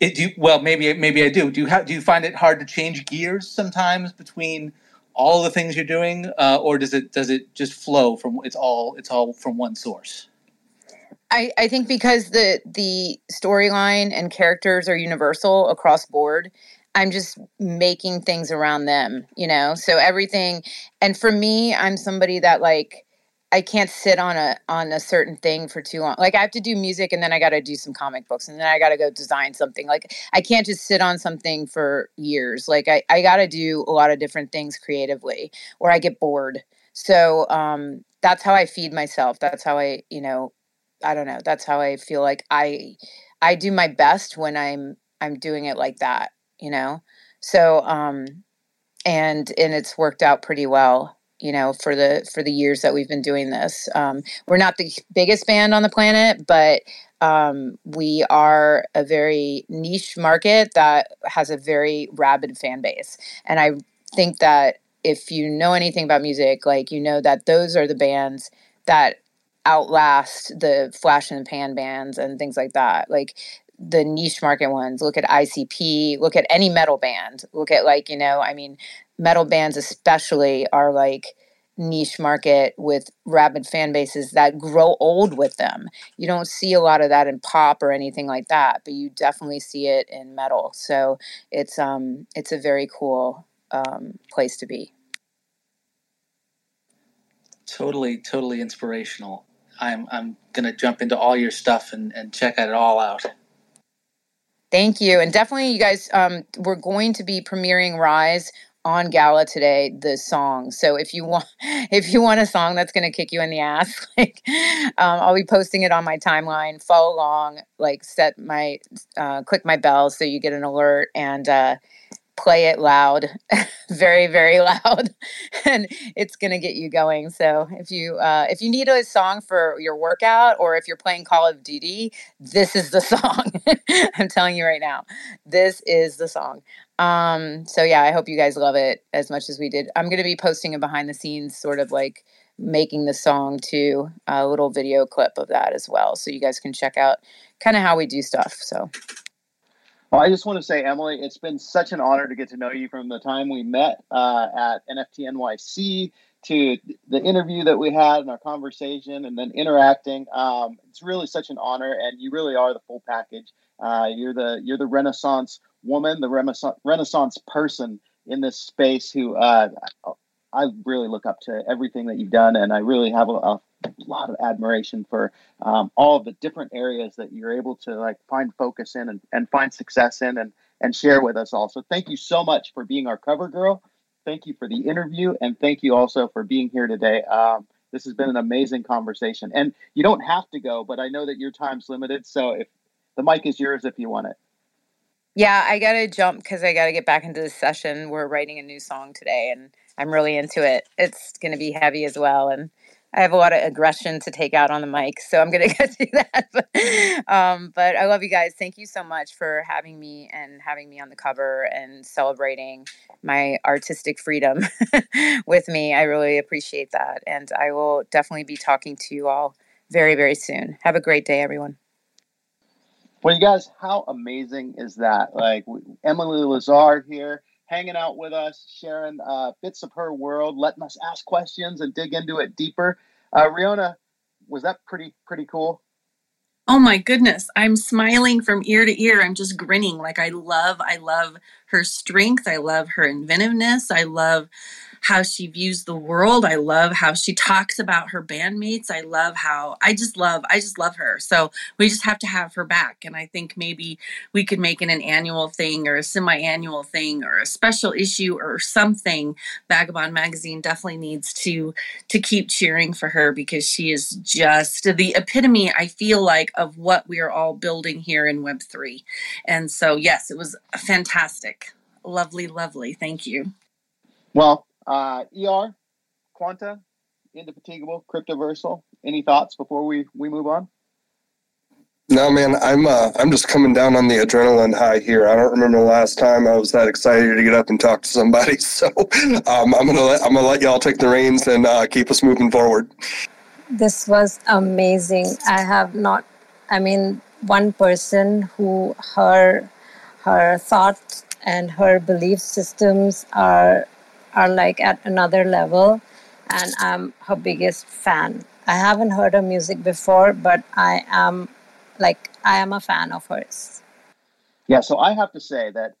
maybe I do. Do you find it hard to change gears sometimes between all the things you're doing, or does it just flow from it's all from one source? I think because the storyline and characters are universal across board, I'm just making things around them, you know. So everything, and for me, I'm somebody that like I can't sit on a certain thing for too long. Like I have to do music, and then I got to do some comic books, and then I got to go design something. Like I can't just sit on something for years. Like I got to do a lot of different things creatively, or I get bored. So that's how I feed myself. That's how I, I don't know. That's how I feel like I do my best when I'm doing it like that, So and it's worked out pretty well. For the years that we've been doing this. We're not the biggest band on the planet, but we are a very niche market that has a very rabid fan base. And I think that if you know anything about music, like, that those are the bands that outlast the flash in the pan bands and things like that. Like the niche market ones, look at ICP, look at any metal band, look at metal bands especially are like niche market with rabid fan bases that grow old with them. You don't see a lot of that in pop or anything like that, but you definitely see it in metal. So it's a very cool place to be. Totally inspirational. I'm gonna jump into all your stuff and check it all out. Thank you. And definitely you guys, we're going to be premiering Rise on Gala today, the song. So if you want a song that's going to kick you in the ass, like I'll be posting it on my timeline. Follow along, like set my click my bell so you get an alert, and play it loud, very very loud, and it's going to get you going. So if you need a song for your workout, or if you're playing Call of Duty, this is the song. I'm telling you right now, this is the song. So yeah, I hope you guys love it as much as we did. I'm going to be posting a behind the scenes, sort of like making the song to a little video clip of that as well. So you guys can check out kind of how we do stuff. So. Well, I just want to say, Emily, it's been such an honor to get to know you from the time we met at NFT NYC to the interview that we had and our conversation and then interacting. It's really such an honor, and you really are the full package. You're the Renaissance woman, the Renaissance person in this space who I really look up to everything that you've done, and I really have a lot of admiration for all of the different areas that you're able to like find focus in and find success in and share with us all. So thank you so much for being our cover girl. Thank you for the interview, and thank you also for being here today. This has been an amazing conversation, and you don't have to go, but I know that your time's limited, so if the mic is yours if you want it. Yeah, I got to jump because I got to get back into this session. We're writing a new song today, and I'm really into it. It's going to be heavy as well, and I have a lot of aggression to take out on the mic, so I'm going to go do that. But I love you guys. Thank you so much for having me and having me on the cover and celebrating my artistic freedom with me. I really appreciate that, and I will definitely be talking to you all very, very soon. Have a great day, everyone. Well, you guys, how amazing is that? Like Emily Lazar here, hanging out with us, sharing bits of her world, letting us ask questions and dig into it deeper. Rihanna, was that pretty cool? Oh my goodness, I'm smiling from ear to ear. I'm just grinning. Like I love her strength. I love her inventiveness. I love how she views the world. I love how she talks about her bandmates. I love how I just love her. So we just have to have her back. And I think maybe we could make it an annual thing or a semi-annual thing or a special issue or something. Vagabond Magazine definitely needs to keep cheering for her, because she is just the epitome, I feel like, of what we are all building here in Web3. And so, yes, it was fantastic. Lovely, lovely. Thank you. Well, E.R., Quanta, Indefatigable, Cryptoversal. Any thoughts before we move on? No, man, I'm just coming down on the adrenaline high here. I don't remember the last time I was that excited to get up and talk to somebody. So I'm gonna let y'all take the reins and keep us moving forward. This was amazing. One person who her thoughts and her belief systems are like at another level, and I'm her biggest fan. I haven't heard her music before, but I am a fan of hers. Yeah, so I have to say that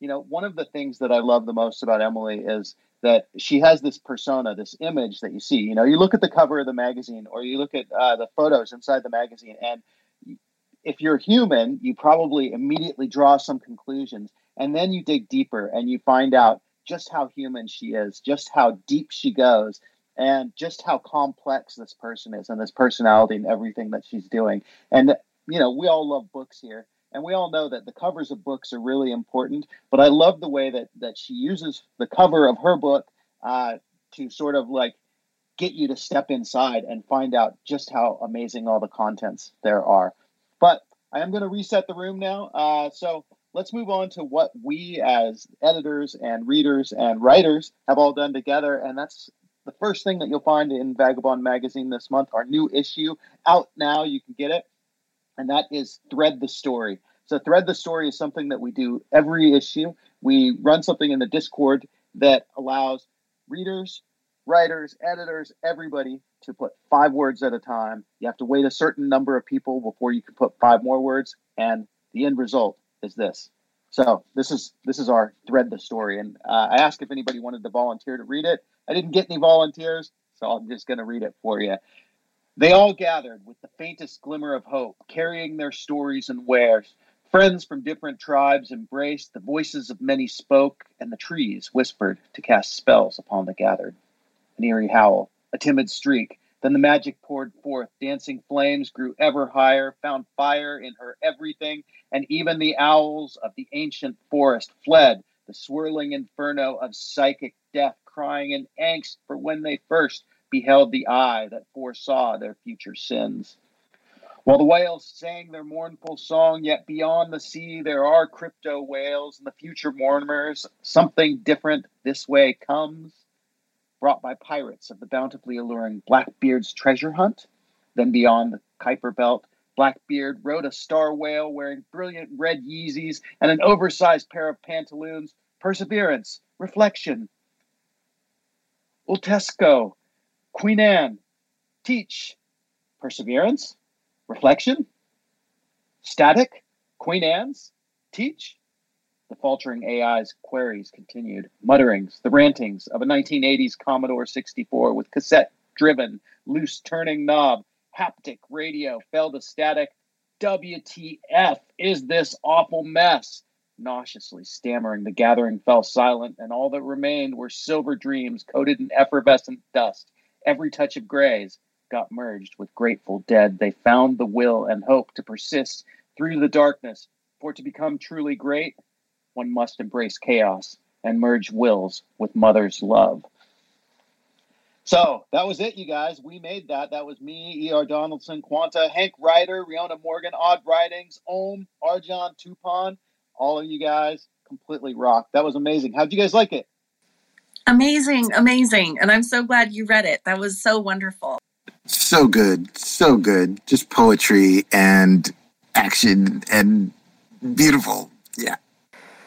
you know, one of the things that I love the most about Emily is that she has this persona, this image that you see. You know, you look at the cover of the magazine, or you look at the photos inside the magazine, and if you're human, you probably immediately draw some conclusions, and then you dig deeper and you find out just how human she is, just how deep she goes, and just how complex this person is and this personality and everything that she's doing. And, you know, we all love books here, and we all know that the covers of books are really important, but I love the way that she uses the cover of her book to sort of like get you to step inside and find out just how amazing all the contents there are. But I am going to reset the room now. So let's move on to what we as editors and readers and writers have all done together. And that's the first thing that you'll find in Vagabond Magazine this month, our new issue out now. You can get it. And that is Thread the Story. So Thread the Story is something that we do every issue. We run something in the Discord that allows readers, writers, editors, everybody to put 5 words at a time. You have to wait a certain number of people before you can put 5 more words, and the end result is this. So this is our Thread the Story, and I asked if anybody wanted to volunteer to read it. I didn't get any volunteers, so I'm just going to read it for you. They all gathered with the faintest glimmer of hope, carrying their stories and wares. Friends from different tribes embraced, the voices of many spoke, and the trees whispered to cast spells upon the gathered. An eerie howl, a timid streak, then the magic poured forth. Dancing flames grew ever higher, found fire in her everything, and even the owls of the ancient forest fled the swirling inferno of psychic death, crying in angst for when they first beheld the eye that foresaw their future sins. While the whales sang their mournful song, yet beyond the sea there are crypto whales and the future mourners. Something different this way comes, brought by pirates of the bountifully alluring Blackbeard's treasure hunt. Then beyond the Kuiper Belt, Blackbeard rode a star whale wearing brilliant red Yeezys and an oversized pair of pantaloons. Perseverance, reflection. Ultesco, Queen Anne, teach. Perseverance, reflection. Static, Queen Anne's, teach. The faltering AI's queries continued, mutterings, the rantings of a 1980s Commodore 64 with cassette-driven, loose-turning knob, haptic radio fell to static. WTF is this awful mess? Nauseously stammering, the gathering fell silent, and all that remained were silver dreams coated in effervescent dust. Every touch of grays got merged with grateful dead. They found the will and hope to persist through the darkness, for to become truly great, one must embrace chaos and merge wills with mother's love. So that was it, you guys. We made that. That was me, E.R. Donaldson, Quanta, Hank Ryder, Rihanna Morgan, Odd Writings, Ohm, Arjan, Tupan. All of you guys completely rocked. That was amazing. How'd you guys like it? Amazing, amazing. And I'm so glad you read it. That was so wonderful. So good, so good. Just poetry and action and beautiful. Yeah.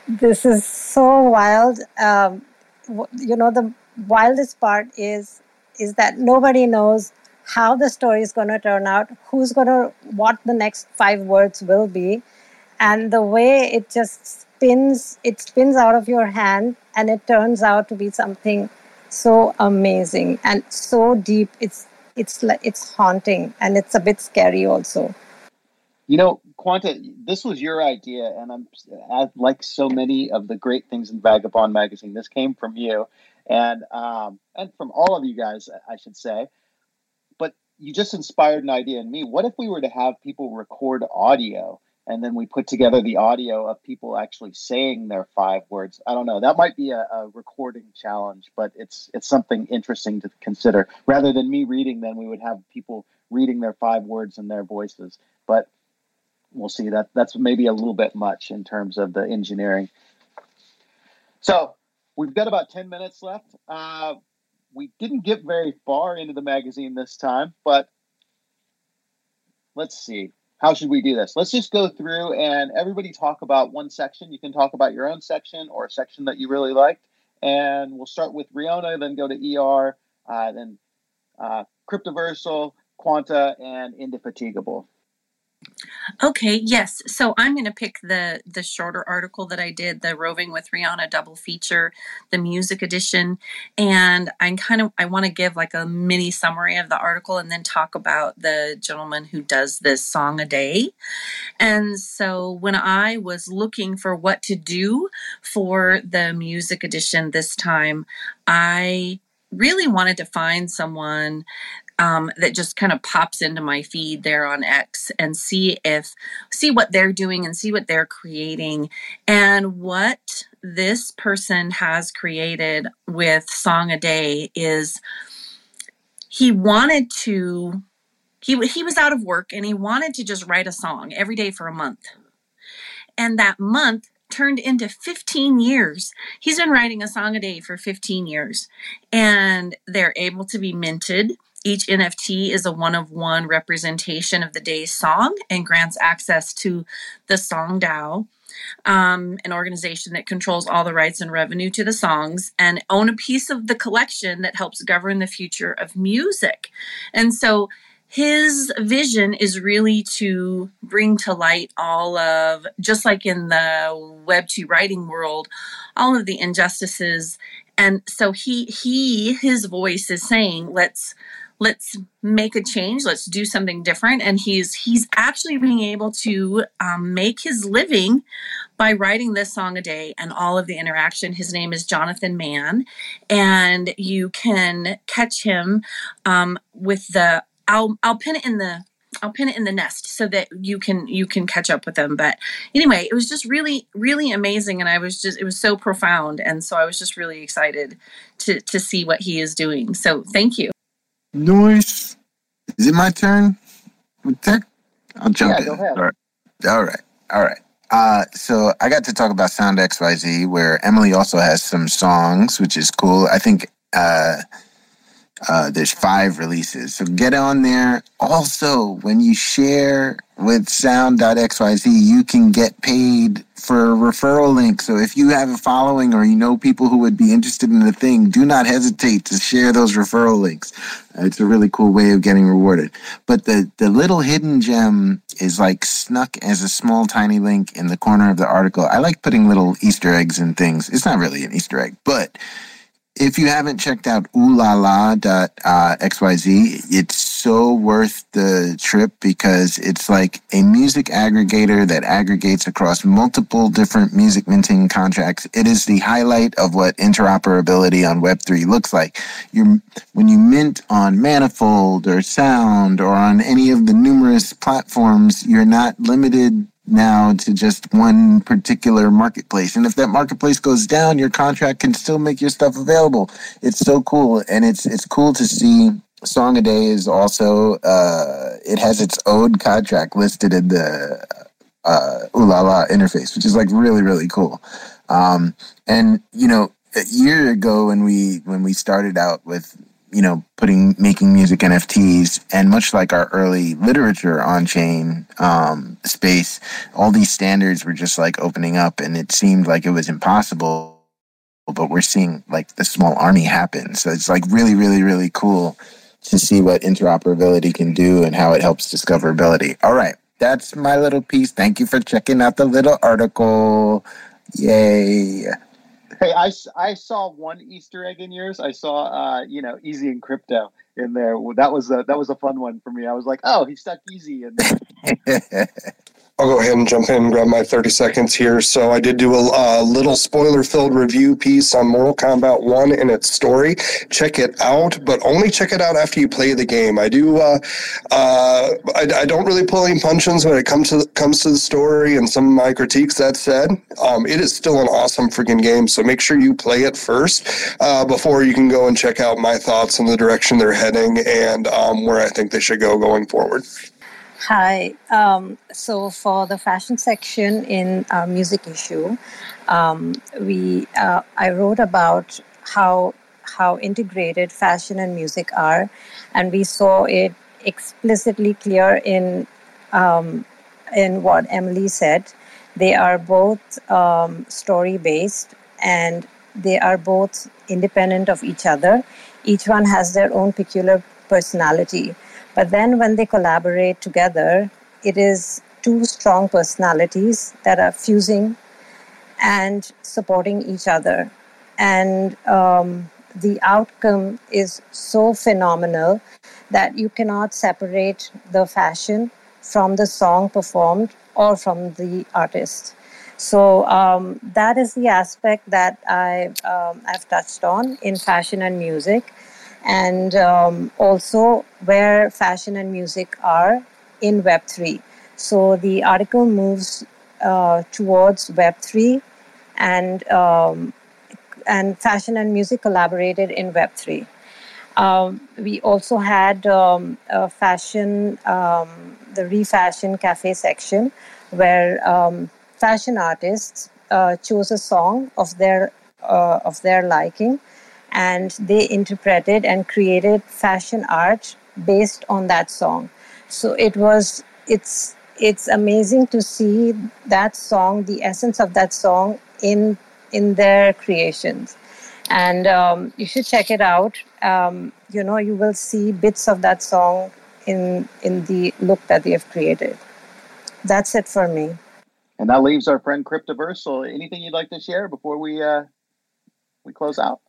This is so wild. You know, the wildest part is that nobody knows how the story is going to turn out, what the next 5 words will be. And the way it just spins out of your hand, and it turns out to be something so amazing and so deep. It's haunting, and it's a bit scary also. You know, Quanta, this was your idea, and I'm like so many of the great things in Vagabond Magazine, this came from you, and from all of you guys, I should say. But you just inspired an idea in me. What if we were to have people record audio, and then we put together the audio of people actually saying their 5 words? I don't know. That might be a recording challenge, but it's something interesting to consider. Rather than me reading, then we would have people reading their 5 words in their voices. But we'll see. That's maybe a little bit much in terms of the engineering. So we've got about 10 minutes left. We didn't get very far into the magazine this time, but let's see. How should we do this? Let's just go through and everybody talk about one section. You can talk about your own section or a section that you really liked. And we'll start with Rihanna, then go to ER, then Cryptoversal, Quanta, and Indefatigable. Okay, yes. So I'm going to pick the shorter article that I did, the Roving with Rihanna double feature, the music edition. And I want to give like a mini summary of the article and then talk about the gentleman who does this song a day. And so when I was looking for what to do for the music edition this time, I really wanted to find someone that just kind of pops into my feed there on X and see what they're doing and see what they're creating. And what this person has created with Song a Day is he was out of work and he wanted to just write a song every day for a month. And that month turned into 15 years. He's been writing a song a day for 15 years and they're able to be minted. Each NFT is a one-of-one representation of the day's song and grants access to the Song DAO, an organization that controls all the rights and revenue to the songs and own a piece of the collection that helps govern the future of music. And so his vision is really to bring to light all of, just like in the Web3 writing world, all of the injustices. And so his voice is saying, let's make a change. Let's do something different. And he's actually being able to make his living by writing this song a day and all of the interaction. His name is Jonathan Mann, and you can catch him with the. I'll pin it in the nest so that you can catch up with them. But anyway, it was just really, really amazing. And it was so profound. And so I was just really excited to see what he is doing. So thank you. Noise. Is it my turn? I'll jump in. Go ahead. All right. So I got to talk about Sound XYZ, where Emily also has some songs, which is cool. I think there's 5 releases. So get on there. Also, when you share with sound.xyz, you can get paid for a referral link. So if you have a following or you know people who would be interested in the thing, do not hesitate to share those referral links. It's a really cool way of getting rewarded. But the little hidden gem is like snuck as a small tiny link in the corner of the article. I like putting little Easter eggs in things. It's not really an Easter egg, but if you haven't checked out Oolala.xyz, it's so worth the trip because it's like a music aggregator that aggregates across multiple different music minting contracts. It is the highlight of what interoperability on Web3 looks like. When you mint on Manifold or Sound or on any of the numerous platforms, you're not limited now to just one particular marketplace. And if that marketplace goes down, your contract can still make your stuff available. It's so cool. And it's cool to see. Song a Day is also, it has its own contract listed in the Oolala interface, which is like really, really cool. And, you know, a year ago when we started out with, you know, making music NFTs, and much like our early literature on-chain space, all these standards were just like opening up, and it seemed like it was impossible, but we're seeing like the small army happen. So it's like really, really, really cool to see what interoperability can do and how it helps discoverability. All right, that's my little piece. Thank you for checking out the little article. Yay. Hey, I saw one Easter egg in yours. I saw, Easy in crypto in there. That was a fun one for me. I was like, oh, he stuck Easy in there. I'll go ahead and jump in and grab my 30 seconds here. So I did do a little spoiler-filled review piece on Mortal Kombat 1 and its story. Check it out, but only check it out after you play the game. I do. I don't really pull any punches when it comes to the story and some of my critiques. That said, it is still an awesome freaking game. So make sure you play it first before you can go and check out my thoughts on the direction they're heading and where I think they should go going forward. Hi. So for the fashion section in our music issue, I wrote about how integrated fashion and music are, and we saw it explicitly clear in what Emily said. They are both story based, and they are both independent of each other. Each one has their own peculiar personality. But then when they collaborate together, it is two strong personalities that are fusing and supporting each other. And the outcome is so phenomenal that you cannot separate the fashion from the song performed or from the artist. So that is the aspect that I've touched on in fashion and music, and also where fashion and music are in Web3. So the article moves towards Web3 and fashion and music collaborated in Web3. We also had a fashion, the Refashion Cafe section, where fashion artists chose a song of their liking, and they interpreted and created fashion art based on that song. So it's amazing to see that song, the essence of that song in their creations. And you should check it out. You know, you will see bits of that song in the look that they have created. That's it for me. And that leaves our friend Cryptoversal. Anything you'd like to share before we close out?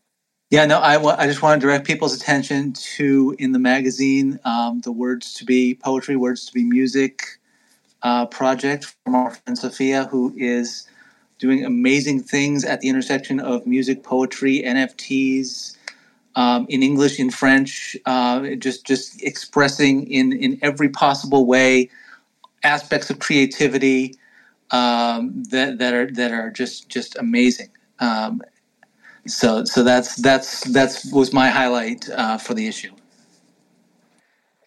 Yeah, no, I just want to direct people's attention to, in the magazine, the Words to Be Poetry, Words to Be Music project from our friend Sophia, who is doing amazing things at the intersection of music, poetry, NFTs, in English, in French, just expressing in every possible way aspects of creativity that are just amazing. So that was my highlight for the issue.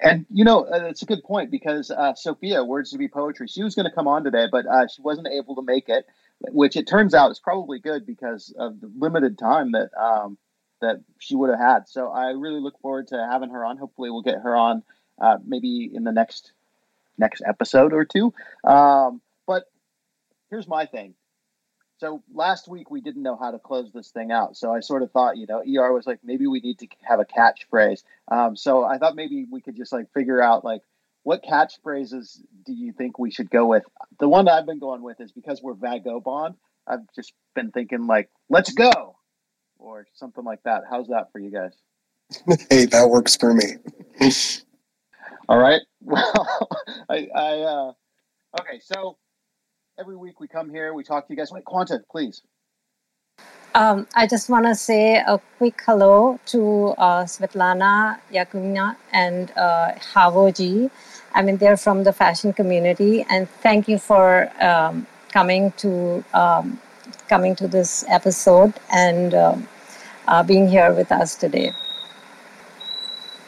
And, you know, it's a good point because Sophia, Words to Be Poetry, she was going to come on today, but she wasn't able to make it, which it turns out is probably good because of the limited time that she would have had. So I really look forward to having her on. Hopefully we'll get her on maybe in the next episode or two. But here's my thing. So last week we didn't know how to close this thing out. So I sort of thought, you know, ER was like, maybe we need to have a catchphrase. So I thought maybe we could just like figure out like, what catchphrases do you think we should go with? The one I've been going with is because we're Vagabond. I've just been thinking like, let's go or something like that. How's that for you guys? Hey, that works for me. All right. Well, okay. So, every week we come here, we talk to you guys. Wait, Quanta, please. I just want to say a quick hello to Svetlana, Yakumina, and Havoji. I mean, they're from the fashion community. And thank you for coming to this episode and being here with us today.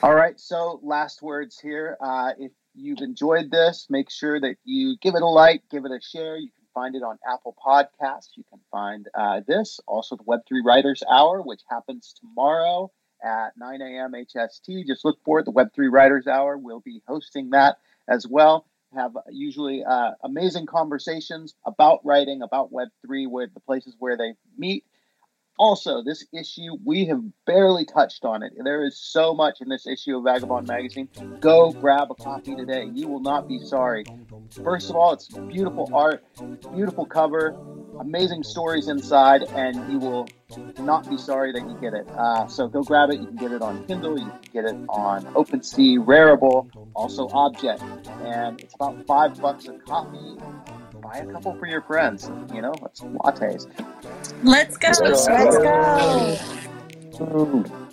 All right, so last words here. If you've enjoyed this, make sure that you give it a like, give it a share. You can find it on Apple Podcasts. You can find this, also the Web3 Writers Hour, which happens tomorrow at 9 a.m. HST. Just look for it, the Web3 Writers Hour. We'll be hosting that as well. We have usually amazing conversations about writing, about Web3, with the places where they meet. Also, this issue, we have barely touched on it. There is so much in this issue of Vagabond Magazine. Go grab a copy today. You will not be sorry. First of all, it's beautiful art, beautiful cover, amazing stories inside, and you will not be sorry that you get it. So go grab it. You can get it on Kindle. You can get it on OpenSea, Rarible, also Object. And it's about $5 a copy. Buy a couple for your friends. You know, it's lattes. Let's go. Let's go.